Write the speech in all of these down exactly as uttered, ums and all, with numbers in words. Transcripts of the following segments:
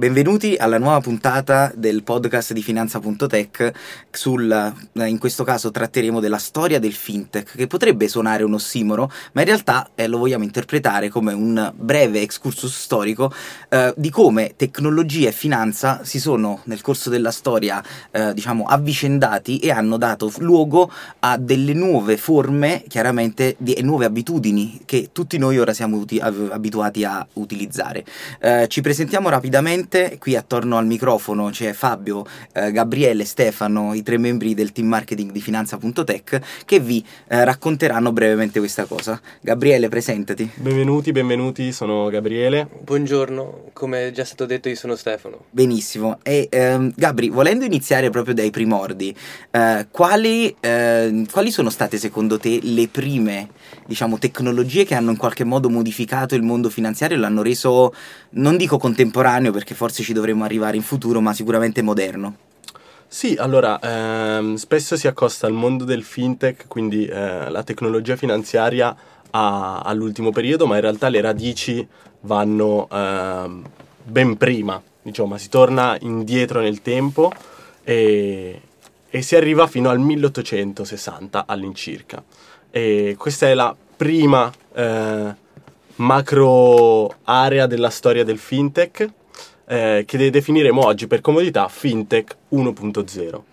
Benvenuti alla nuova puntata del podcast di Finanza.tech. Sul, in questo caso tratteremo della storia del fintech, che potrebbe suonare un ossimoro, ma in realtà eh, lo vogliamo interpretare come un breve excursus storico eh, di come tecnologia e finanza si sono nel corso della storia eh, diciamo avvicendati e hanno dato luogo a delle nuove forme, chiaramente, di, e nuove abitudini che tutti noi ora siamo uti- abituati a utilizzare. Eh, ci presentiamo rapidamente. Qui attorno al microfono c'è Fabio, eh, Gabriele, Stefano, i tre membri del team marketing di Finanza.tech, che vi eh, racconteranno brevemente questa cosa. Gabriele, presentati. Benvenuti, benvenuti, sono Gabriele. Buongiorno, come già stato detto io sono Stefano. Benissimo, e ehm, Gabri, volendo iniziare proprio dai primordi, eh, quali, eh, quali sono state secondo te le prime, diciamo, tecnologie che hanno in qualche modo modificato il mondo finanziario e l'hanno reso, non dico contemporaneo perché forse ci dovremmo arrivare in futuro, ma sicuramente moderno? Sì, allora, ehm, spesso si accosta al mondo del fintech, quindi eh, la tecnologia finanziaria, a, all'ultimo periodo, ma in realtà le radici vanno ehm, ben prima, diciamo, si torna indietro nel tempo e, e si arriva fino al milleottocentosessanta all'incirca. E questa è la prima eh, macro area della storia del fintech, Eh, che definiremo oggi per comodità Fintech uno punto zero.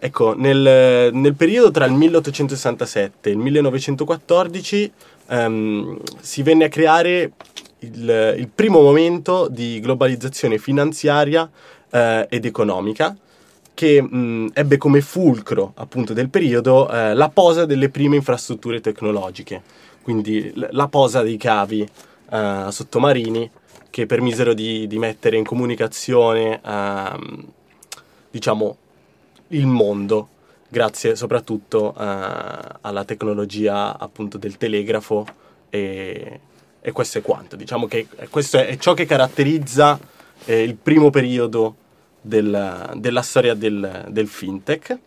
Ecco, nel, nel periodo tra il milleottocentosessantasette e il millenovecentoquattordici ehm, si venne a creare il, il primo momento di globalizzazione finanziaria eh, ed economica, che mh, ebbe come fulcro, appunto, del periodo eh, la posa delle prime infrastrutture tecnologiche, quindi l- la posa dei cavi eh, sottomarini, che permisero di, di mettere in comunicazione, ehm, diciamo, il mondo, grazie soprattutto eh, alla tecnologia, appunto, del telegrafo, e, e questo è quanto. Diciamo che questo è, è ciò che caratterizza eh, il primo periodo del, della storia del, del fintech.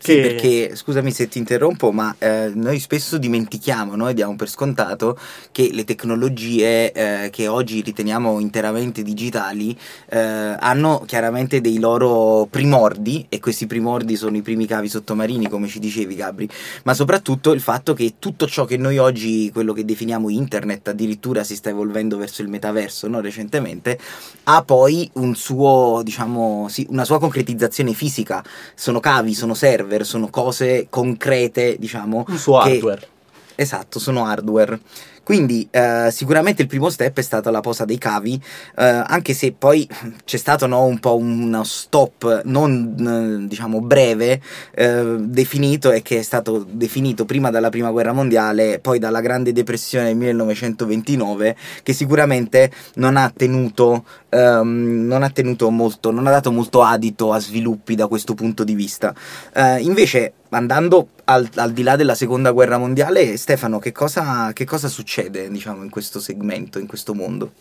Che... Sì, perché, scusami se ti interrompo, ma eh, noi spesso dimentichiamo, noi diamo per scontato che le tecnologie eh, che oggi riteniamo interamente digitali eh, hanno chiaramente dei loro primordi, e questi primordi sono i primi cavi sottomarini, come ci dicevi, Gabri, ma soprattutto il fatto che tutto ciò che noi oggi, quello che definiamo internet, addirittura si sta evolvendo verso il metaverso, no? Recentemente, ha poi un suo, diciamo, sì, una sua concretizzazione fisica, sono cavi, sono server, sono cose concrete, diciamo, su hardware. Esatto, sono hardware. Quindi eh, sicuramente il primo step è stata la posa dei cavi, eh, anche se poi c'è stato, no, un po' uno stop non, diciamo, breve, eh, definito, e che è stato definito prima dalla prima guerra mondiale, poi dalla grande depressione del millenovecentoventinove, che sicuramente non ha tenuto, ehm, non ha tenuto molto, non ha dato molto adito a sviluppi da questo punto di vista. Eh, invece, andando al, al di là della seconda guerra mondiale, Stefano, che cosa, che cosa succede, diciamo, in questo segmento, in questo mondo?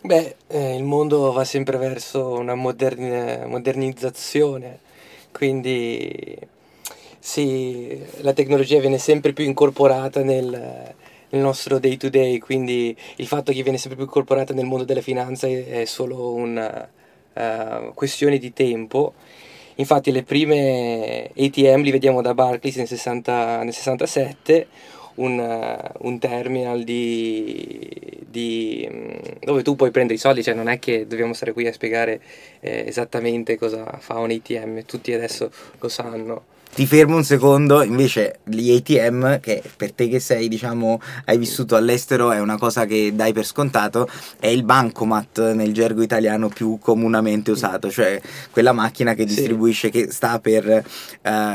Beh, eh, il mondo va sempre verso una moderni- modernizzazione, quindi sì, la tecnologia viene sempre più incorporata nel, nel nostro day to day, quindi il fatto che viene sempre più incorporata nel mondo della finanza è, è solo una uh, questione di tempo. Infatti le prime A T M li vediamo da Barclays nel, sessanta, nel sessantasette, un, un terminal di, di, dove tu puoi prendere i soldi, cioè non è che dobbiamo stare qui a spiegare eh, esattamente cosa fa un A T M, tutti adesso lo sanno. Ti fermo un secondo, invece gli A T M, che per te che sei, diciamo, hai vissuto all'estero, è una cosa che dai per scontato, è il bancomat nel gergo italiano più comunemente usato, cioè quella macchina che distribuisce, sì, che sta per, eh,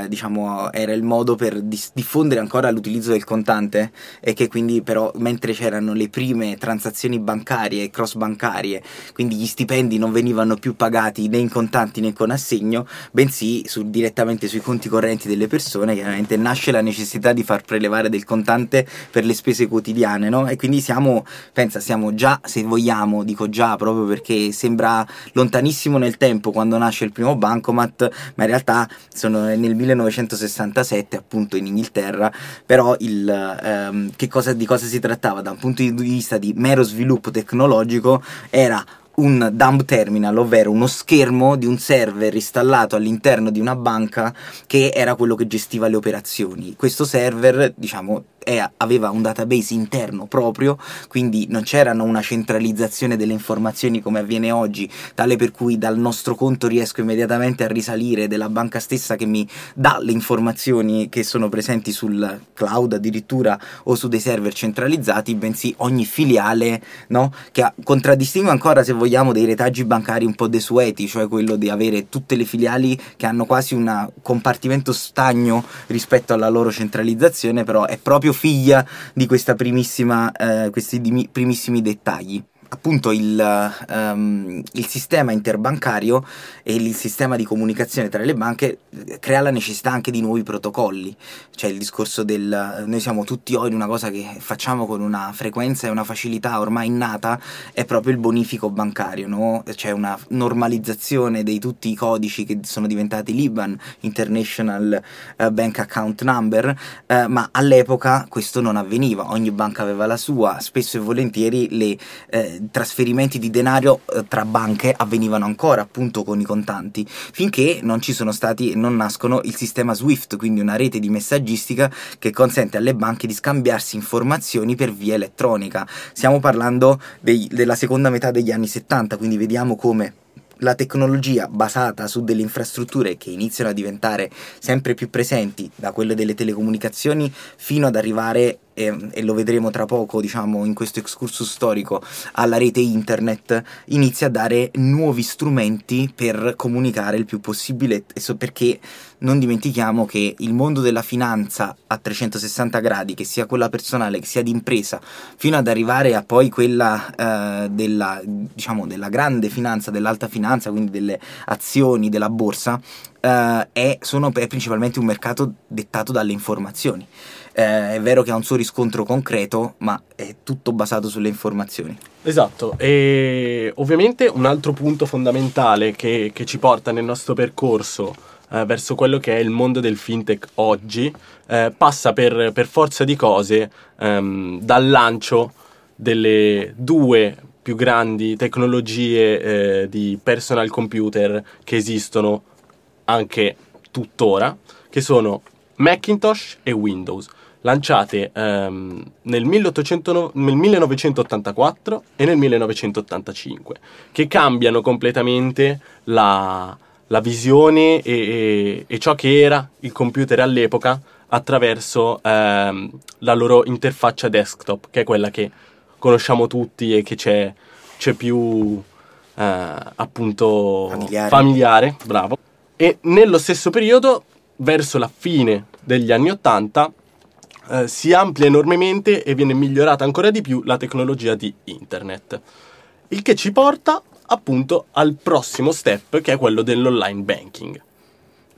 diciamo, era il modo per diffondere ancora l'utilizzo del contante, e che quindi però, mentre c'erano le prime transazioni bancarie e cross bancarie, quindi gli stipendi non venivano più pagati né in contanti né con assegno, bensì su, direttamente sui conti correnti delle persone, chiaramente nasce la necessità di far prelevare del contante per le spese quotidiane, no? E quindi siamo, pensa, siamo già, se vogliamo, dico già proprio perché sembra lontanissimo nel tempo quando nasce il primo bancomat, ma in realtà sono nel millenovecentosessantasette, appunto, in Inghilterra. Però il, ehm, che cosa, di cosa si trattava? Da un punto di vista di mero sviluppo tecnologico, era un dump terminal, ovvero uno schermo di un server installato all'interno di una banca che era quello che gestiva le operazioni. Questo server, diciamo, è, aveva un database interno proprio, quindi non c'era una centralizzazione delle informazioni come avviene oggi, tale per cui dal nostro conto riesco immediatamente a risalire della banca stessa che mi dà le informazioni che sono presenti sul cloud addirittura o su dei server centralizzati, bensì ogni filiale, no? Che ha, contraddistingue ancora, se vogliamo, dei retaggi bancari un po' desueti, cioè quello di avere tutte le filiali che hanno quasi un compartimento stagno rispetto alla loro centralizzazione, però è proprio figlia di questa primissima, eh, questi dimi- primissimi dettagli. Appunto il, um, il sistema interbancario e il sistema di comunicazione tra le banche crea la necessità anche di nuovi protocolli, cioè il discorso del noi siamo tutti oggi, una cosa che facciamo con una frequenza e una facilità ormai innata è proprio il bonifico bancario, no? C'è una normalizzazione dei tutti i codici che sono diventati l'I B A N, International Bank Account Number, eh, ma all'epoca questo non avveniva, ogni banca aveva la sua, spesso e volentieri le eh, trasferimenti di denaro tra banche avvenivano ancora appunto con i contanti, finché non ci sono stati e non nascono il sistema SWIFT, quindi una rete di messaggistica che consente alle banche di scambiarsi informazioni per via elettronica. Stiamo parlando dei, della seconda metà degli anni settanta, quindi vediamo come la tecnologia basata su delle infrastrutture che iniziano a diventare sempre più presenti, da quelle delle telecomunicazioni fino ad arrivare, e, e lo vedremo tra poco, diciamo, in questo excursus storico, alla rete internet, inizia a dare nuovi strumenti per comunicare il più possibile, perché non dimentichiamo che il mondo della finanza a trecentosessanta gradi, che sia quella personale, che sia d'impresa, fino ad arrivare a poi quella eh, della, diciamo, della grande finanza, dell'alta finanza, quindi delle azioni, della borsa, eh, è, sono, è principalmente un mercato dettato dalle informazioni. Eh, è vero che ha un suo riscontro concreto, ma è tutto basato sulle informazioni. Esatto, e ovviamente un altro punto fondamentale che, che ci porta nel nostro percorso verso quello che è il mondo del fintech oggi, eh, passa per, per forza di cose ehm, dal lancio delle due più grandi tecnologie eh, di personal computer che esistono anche tuttora, che sono Macintosh e Windows, lanciate ehm, nel, milleottocentonove, nel millenovecentottantaquattro e nel millenovecentottantacinque, che cambiano completamente la... la visione e, e, e ciò che era il computer all'epoca attraverso ehm, la loro interfaccia desktop, che è quella che conosciamo tutti e che c'è, c'è più eh, appunto familiare. familiare, bravo. E nello stesso periodo, verso la fine degli anni Ottanta, eh, si amplia enormemente e viene migliorata ancora di più la tecnologia di internet, il che ci porta appunto al prossimo step, che è quello dell'online banking.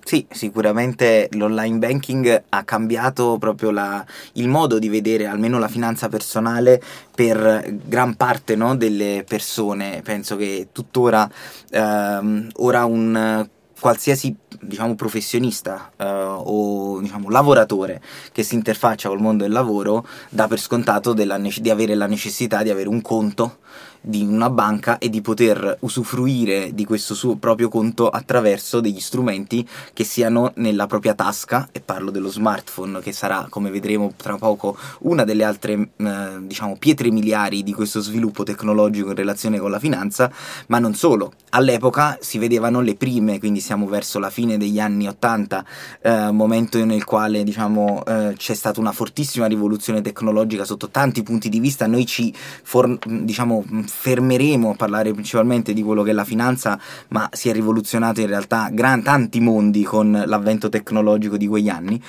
Sì, sicuramente l'online banking ha cambiato proprio la, il modo di vedere almeno la finanza personale per gran parte, no, delle persone. Penso che tuttora ehm, ora un qualsiasi, diciamo, professionista eh, o diciamo lavoratore che si interfaccia col mondo del lavoro dà per scontato della nece- di avere la necessità di avere un conto di una banca e di poter usufruire di questo suo proprio conto attraverso degli strumenti che siano nella propria tasca, e parlo dello smartphone, che sarà, come vedremo tra poco, una delle altre eh, diciamo pietre miliari di questo sviluppo tecnologico in relazione con la finanza. Ma non solo, all'epoca si vedevano le prime, quindi siamo verso la fine degli anni ottanta, eh, momento nel quale diciamo eh, c'è stata una fortissima rivoluzione tecnologica sotto tanti punti di vista. Noi ci for- diciamo fermeremo a parlare principalmente di quello che è la finanza, ma si è rivoluzionato in realtà gran tanti mondi con l'avvento tecnologico di quegli anni.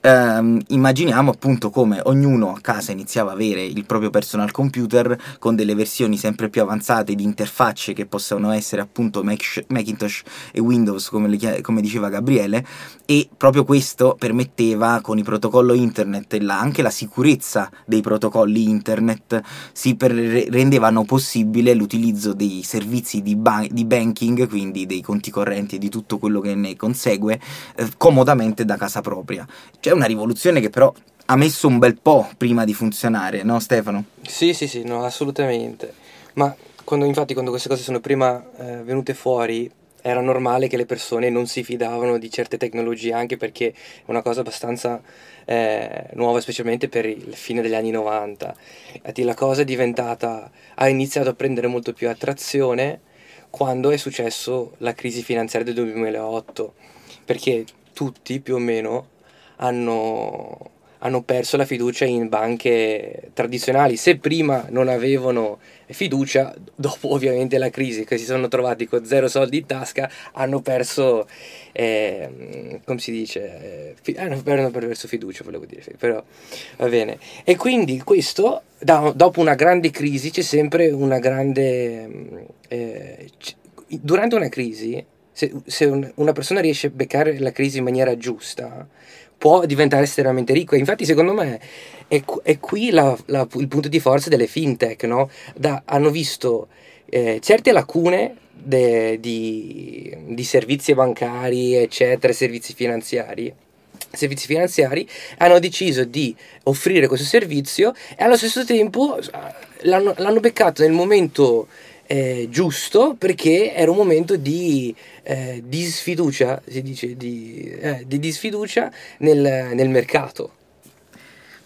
Ehm, immaginiamo appunto come ognuno a casa iniziava a avere il proprio personal computer con delle versioni sempre più avanzate di interfacce che possono essere appunto Mac- Macintosh e Windows, come, le, come diceva Gabriele, e proprio questo permetteva, con il protocollo internet e la, anche la sicurezza dei protocolli internet, si per, rendevano possibile possibile l'utilizzo dei servizi di, ba- di banking, quindi dei conti correnti e di tutto quello che ne consegue, eh, comodamente da casa propria. C'è una rivoluzione che però ha messo un bel po' prima di funzionare, no Stefano? Sì, sì, sì, no, assolutamente. Ma Quando infatti quando queste cose sono prima eh, venute fuori, era normale che le persone non si fidavano di certe tecnologie, anche perché è una cosa abbastanza eh, nuova, specialmente per il fine degli anni novanta. La cosa è diventata, ha iniziato a prendere molto più attrazione quando è successo la crisi finanziaria del duemilaotto, perché tutti più o meno hanno, hanno perso la fiducia in banche tradizionali. Se prima non avevano fiducia, dopo ovviamente la crisi, che si sono trovati con zero soldi in tasca, hanno perso eh, come si dice eh, hanno perso fiducia, volevo dire, però va bene. E quindi questo, da, dopo una grande crisi c'è sempre una grande eh, c- durante una crisi, se, se un, una persona riesce a beccare la crisi in maniera giusta, può diventare estremamente ricco. E infatti secondo me è, è qui la, la, il punto di forza delle fintech, no? Da, hanno visto eh, certe lacune de, di, di servizi bancari, eccetera, servizi finanziari servizi finanziari, hanno deciso di offrire questo servizio e allo stesso tempo l'hanno, l'hanno beccato nel momento Eh, giusto, perché era un momento di eh, disfiducia, si dice, di, eh, di disfiducia nel, nel mercato.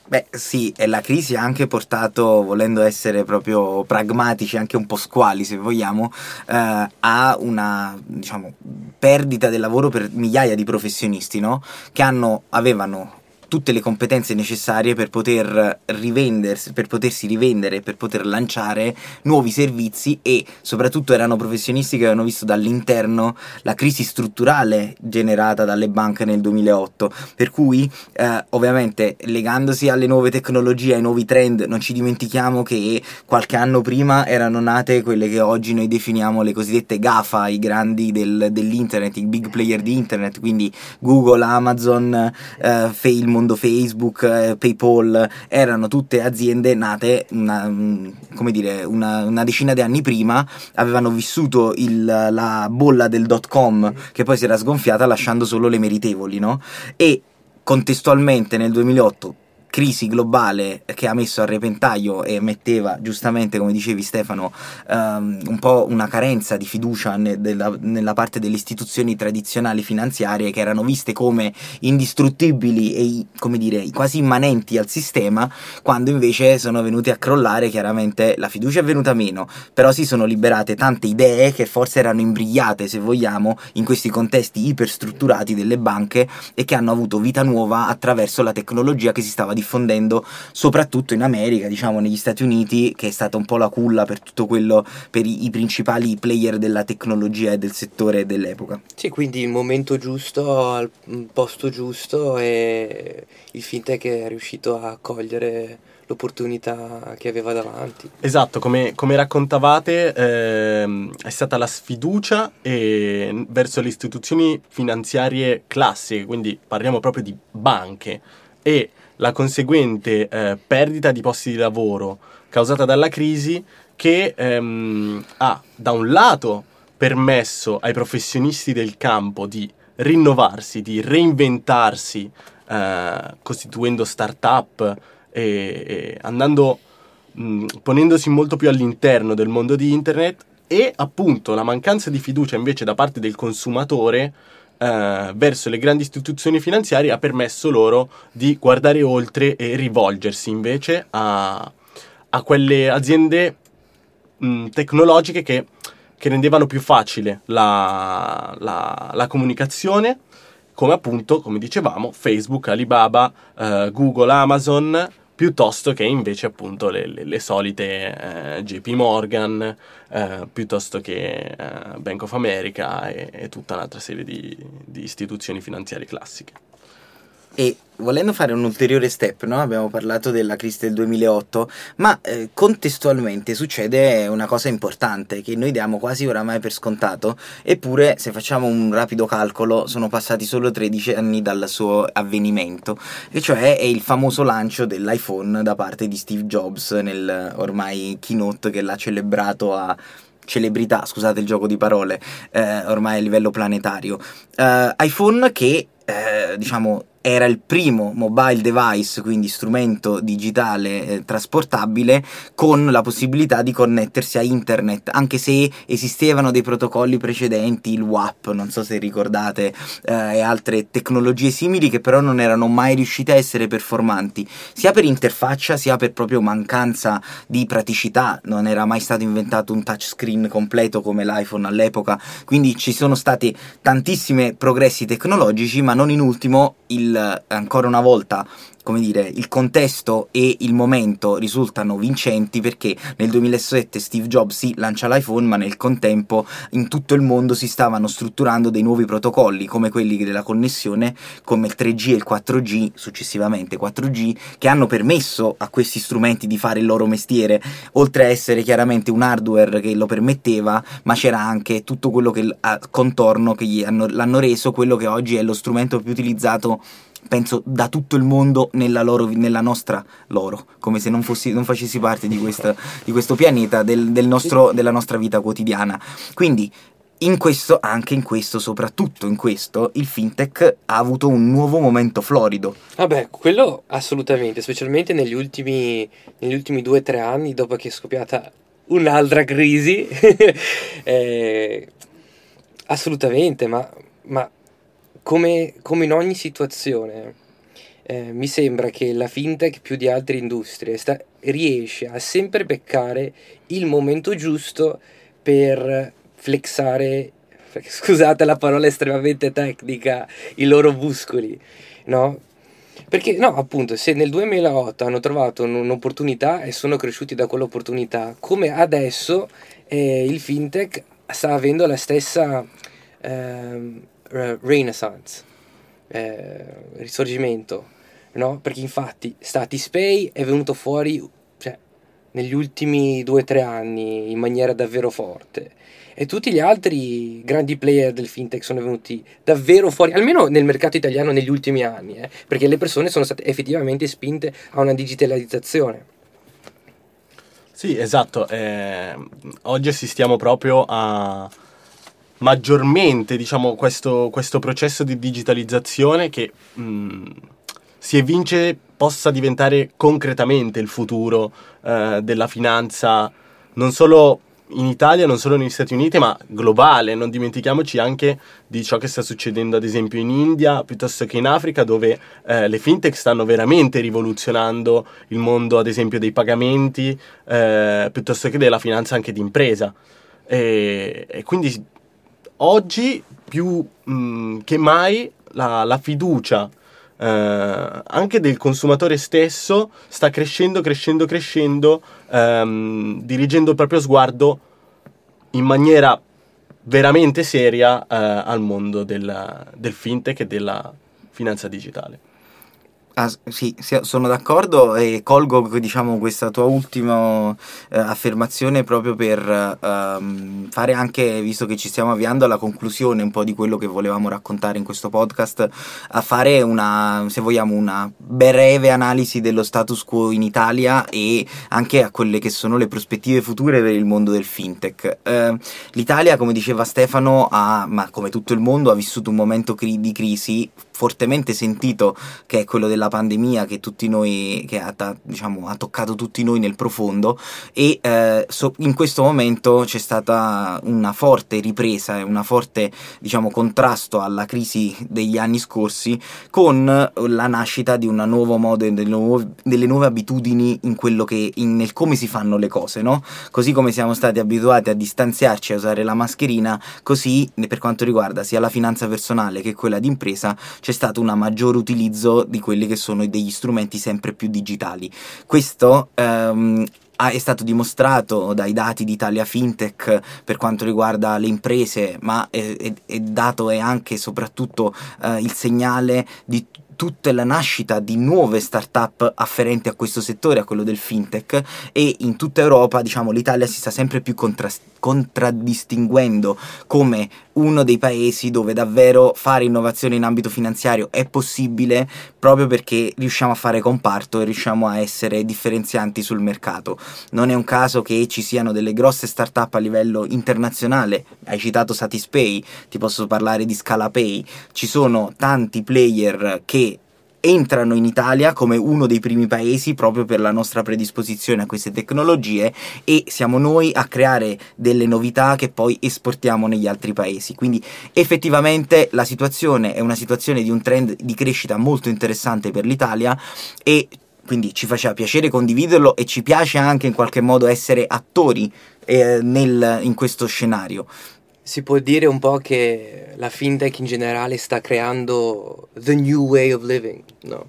Beh sì, e la crisi ha anche portato, volendo essere proprio pragmatici, anche un po' squali se vogliamo, eh, a una, diciamo, perdita del lavoro per migliaia di professionisti, no? Che hanno, avevano tutte le competenze necessarie per poter rivendersi, per potersi rivendere, per poter lanciare nuovi servizi, e soprattutto erano professionisti che avevano visto dall'interno la crisi strutturale generata dalle banche nel duemilaotto, per cui eh, ovviamente legandosi alle nuove tecnologie, ai nuovi trend, non ci dimentichiamo che qualche anno prima erano nate quelle che oggi noi definiamo le cosiddette GAFA, i grandi del, dell'internet, i big player di internet, quindi Google, Amazon, eh, Facebook, mondo Facebook, eh, PayPal, erano tutte aziende nate una, come dire, una, una decina di anni prima, avevano vissuto il, la bolla del dot com che poi si era sgonfiata lasciando solo le meritevoli, no? E contestualmente nel duemilaotto crisi globale che ha messo a repentaglio e metteva giustamente, come dicevi Stefano, ehm, un po' una carenza di fiducia ne, della, nella parte delle istituzioni tradizionali finanziarie, che erano viste come indistruttibili e, come dire, quasi immanenti al sistema, quando invece sono venute a crollare. Chiaramente la fiducia è venuta meno, però si sono liberate tante idee che forse erano imbrigliate, se vogliamo, in questi contesti iperstrutturati delle banche, e che hanno avuto vita nuova attraverso la tecnologia che si stava diffondendo soprattutto in America, diciamo negli Stati Uniti, che è stata un po' la culla per tutto quello, per i, i principali player della tecnologia e del settore dell'epoca. Sì, quindi il momento giusto al posto giusto, e il fintech è riuscito a cogliere l'opportunità che aveva davanti. Esatto, come, come raccontavate, ehm, è stata la sfiducia e, verso le istituzioni finanziarie classiche, quindi parliamo proprio di banche, e la conseguente eh, perdita di posti di lavoro causata dalla crisi, che ehm, ha da un lato permesso ai professionisti del campo di rinnovarsi, di reinventarsi, eh, costituendo start-up e, e andando, mh, ponendosi molto più all'interno del mondo di internet, e appunto la mancanza di fiducia invece da parte del consumatore Uh, verso le grandi istituzioni finanziarie ha permesso loro di guardare oltre e rivolgersi invece a, a quelle aziende mh, tecnologiche che, che rendevano più facile la, la, la comunicazione, come appunto, come dicevamo, Facebook, Alibaba, uh, Google, Amazon, piuttosto che invece appunto le, le, le solite uh, J P Morgan, Uh, piuttosto che uh, Bank of America e, e tutta un'altra serie di, di istituzioni finanziarie classiche. E volendo fare un ulteriore step, no? Abbiamo parlato della crisi del duemilaotto, ma eh, contestualmente succede una cosa importante che noi diamo quasi oramai per scontato, eppure se facciamo un rapido calcolo sono passati solo tredici anni dal suo avvenimento, e cioè è il famoso lancio dell'iPhone da parte di Steve Jobs nel ormai keynote che l'ha celebrato a celebrità, scusate il gioco di parole, eh, ormai a livello planetario. Eh, iPhone che eh, diciamo era il primo mobile device, quindi strumento digitale eh, trasportabile, con la possibilità di connettersi a internet, anche se esistevano dei protocolli precedenti, il WAP, non so se ricordate, eh, e altre tecnologie simili, che però non erano mai riuscite a essere performanti, sia per interfaccia sia per proprio mancanza di praticità. Non era mai stato inventato un touchscreen completo come l'iPhone all'epoca, quindi ci sono stati tantissimi progressi tecnologici, ma non in ultimo il ancora una volta, come dire, il contesto e il momento risultano vincenti, perché nel duemilasette Steve Jobs si lancia l'iPhone, ma nel contempo in tutto il mondo si stavano strutturando dei nuovi protocolli, come quelli della connessione, come il tre G e il quattro G, successivamente quattro G, che hanno permesso a questi strumenti di fare il loro mestiere. Oltre a essere chiaramente un hardware che lo permetteva, ma c'era anche tutto quello che a contorno che gli hanno, l'hanno reso quello che oggi è lo strumento più utilizzato, penso, da tutto il mondo nella loro, nella nostra loro, come se non fossi, non facessi parte di questa, di questo pianeta, del, del nostro, della nostra vita quotidiana. Quindi in questo, anche in questo, soprattutto in questo, il fintech ha avuto un nuovo momento florido. Vabbè, quello assolutamente, specialmente negli ultimi negli ultimi due o tre anni, dopo che è scoppiata un'altra crisi. eh, assolutamente, ma, ma Come, come in ogni situazione, eh, mi sembra che la fintech, più di altre industrie, sta, riesce a sempre beccare il momento giusto per flexare, scusate la parola estremamente tecnica, i loro muscoli, no? Perché, no, appunto, se nel duemilaotto hanno trovato un'opportunità e sono cresciuti da quell'opportunità, come adesso eh, il fintech sta avendo la stessa... Ehm, Renaissance, eh, risorgimento, no? Perché infatti Satispay è venuto fuori, cioè, negli ultimi due o tre anni in maniera davvero forte, e tutti gli altri grandi player del fintech sono venuti davvero fuori, almeno nel mercato italiano negli ultimi anni, eh, perché le persone sono state effettivamente spinte a una digitalizzazione. Sì, esatto, eh, oggi assistiamo proprio a maggiormente, diciamo, questo, questo processo di digitalizzazione che mh, si evince possa diventare concretamente il futuro eh, della finanza, non solo in Italia, non solo negli Stati Uniti, ma globale. Non dimentichiamoci anche di ciò che sta succedendo ad esempio in India, piuttosto che in Africa, dove eh, le fintech stanno veramente rivoluzionando il mondo, ad esempio, dei pagamenti, eh, piuttosto che della finanza anche di impresa, e, e quindi oggi più mh, che mai la, la fiducia eh, anche del consumatore stesso sta crescendo, crescendo, crescendo, ehm, dirigendo il proprio sguardo in maniera veramente seria eh, al mondo della, del fintech e della finanza digitale. Ah, sì, sono d'accordo, e colgo, diciamo, questa tua ultima eh, affermazione proprio per ehm, fare anche, visto che ci stiamo avviando alla conclusione un po' di quello che volevamo raccontare in questo podcast, a fare una, se vogliamo, una breve analisi dello status quo in Italia e anche a quelle che sono le prospettive future per il mondo del fintech. Eh, l'Italia, come diceva Stefano, ha, ma come tutto il mondo, ha vissuto un momento cri- di crisi fortemente sentito, che è quello della pandemia, che tutti noi, che ha, diciamo, ha toccato tutti noi nel profondo, e eh, so, in questo momento c'è stata una forte ripresa e una forte, diciamo, contrasto alla crisi degli anni scorsi, con la nascita di una nuova moda, delle nuove, delle nuove abitudini in quello che in, nel come si fanno le cose, no? Così come siamo stati abituati a distanziarci, a usare la mascherina, così per quanto riguarda sia la finanza personale che quella d'impresa c'è stato un maggior utilizzo di quelli che sono degli strumenti sempre più digitali. Questo ehm, è stato dimostrato dai dati di Italia Fintech per quanto riguarda le imprese, ma è, è, è dato è anche e soprattutto eh, il segnale di tutta la nascita di nuove start-up afferenti a questo settore, a quello del fintech, e in tutta Europa, diciamo, l'Italia si sta sempre più contrast- contraddistinguendo come uno dei paesi dove davvero fare innovazione in ambito finanziario è possibile, proprio perché riusciamo a fare comparto e riusciamo a essere differenzianti sul mercato. Non è un caso che ci siano delle grosse start-up a livello internazionale, hai citato Satispay, ti posso parlare di Scalapay, ci sono tanti player che entrano in Italia come uno dei primi paesi proprio per la nostra predisposizione a queste tecnologie, e siamo noi a creare delle novità che poi esportiamo negli altri paesi. Quindi effettivamente la situazione è una situazione di un trend di crescita molto interessante per l'Italia, e quindi ci faceva piacere condividerlo e ci piace anche in qualche modo essere attori eh, nel, in questo scenario. Si può dire un po' che la fintech in generale sta creando the new way of living, no?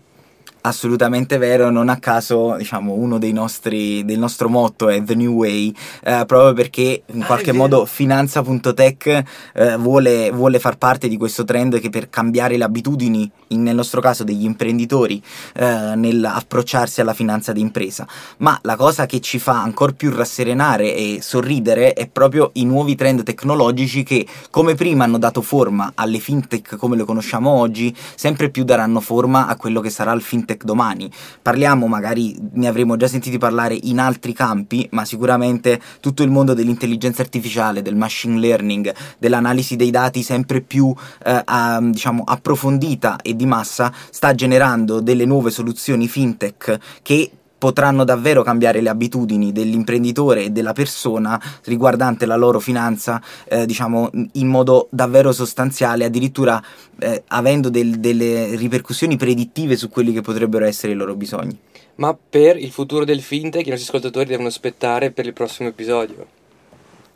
Assolutamente vero, non a caso diciamo uno dei nostri del nostro motto è the new way, eh, proprio perché in qualche ah, modo Finanza.tech eh, vuole, vuole far parte di questo trend che per cambiare le abitudini, in, nel nostro caso degli imprenditori, eh, nell'approcciarsi alla finanza d'impresa. Ma la cosa che ci fa ancora più rasserenare e sorridere è proprio i nuovi trend tecnologici che, come prima hanno dato forma alle fintech come le conosciamo oggi, sempre più daranno forma a quello che sarà il fintech domani. Parliamo, magari ne avremo già sentiti parlare in altri campi, ma sicuramente tutto il mondo dell'intelligenza artificiale, del machine learning, dell'analisi dei dati sempre più eh, a, diciamo approfondita e di massa sta generando delle nuove soluzioni fintech che potranno davvero cambiare le abitudini dell'imprenditore e della persona riguardante la loro finanza, eh, diciamo in modo davvero sostanziale, addirittura eh, avendo del, delle ripercussioni predittive su quelli che potrebbero essere i loro bisogni. Ma per il futuro del fintech i nostri ascoltatori devono aspettare per il prossimo episodio.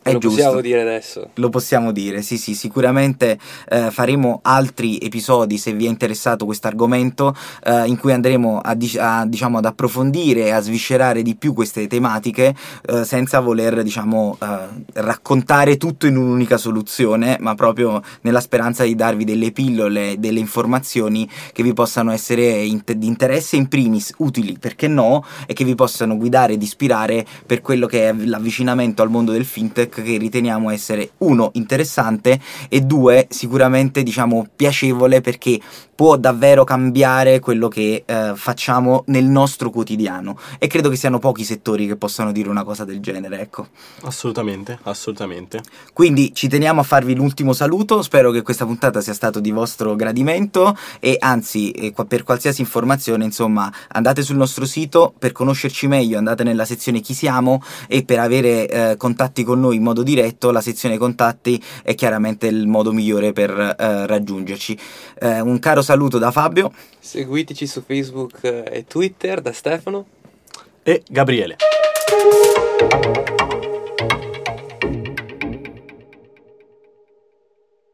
È lo giusto. Possiamo dire adesso. Lo possiamo dire, sì sì, sicuramente eh, faremo altri episodi se vi è interessato questo argomento, eh, in cui andremo a, a, diciamo, ad approfondire e a sviscerare di più queste tematiche, eh, senza voler diciamo eh, raccontare tutto in un'unica soluzione, ma proprio nella speranza di darvi delle pillole, delle informazioni che vi possano essere in te- di interesse, in primis utili, perché no, e che vi possano guidare ed ispirare per quello che è l'avvicinamento al mondo del fintech, che riteniamo essere uno interessante e due sicuramente diciamo piacevole, perché può davvero cambiare quello che eh, facciamo nel nostro quotidiano, e credo che siano pochi settori che possano dire una cosa del genere, ecco. Assolutamente, assolutamente. Quindi ci teniamo a farvi l'ultimo saluto, spero che questa puntata sia stata di vostro gradimento, e anzi eh, per qualsiasi informazione insomma andate sul nostro sito per conoscerci meglio, andate nella sezione chi siamo, e per avere eh, contatti con noi in modo diretto la sezione contatti è chiaramente il modo migliore per eh, raggiungerci. Eh, un caro saluto da Fabio. Seguiteci su Facebook e Twitter da Stefano e Gabriele.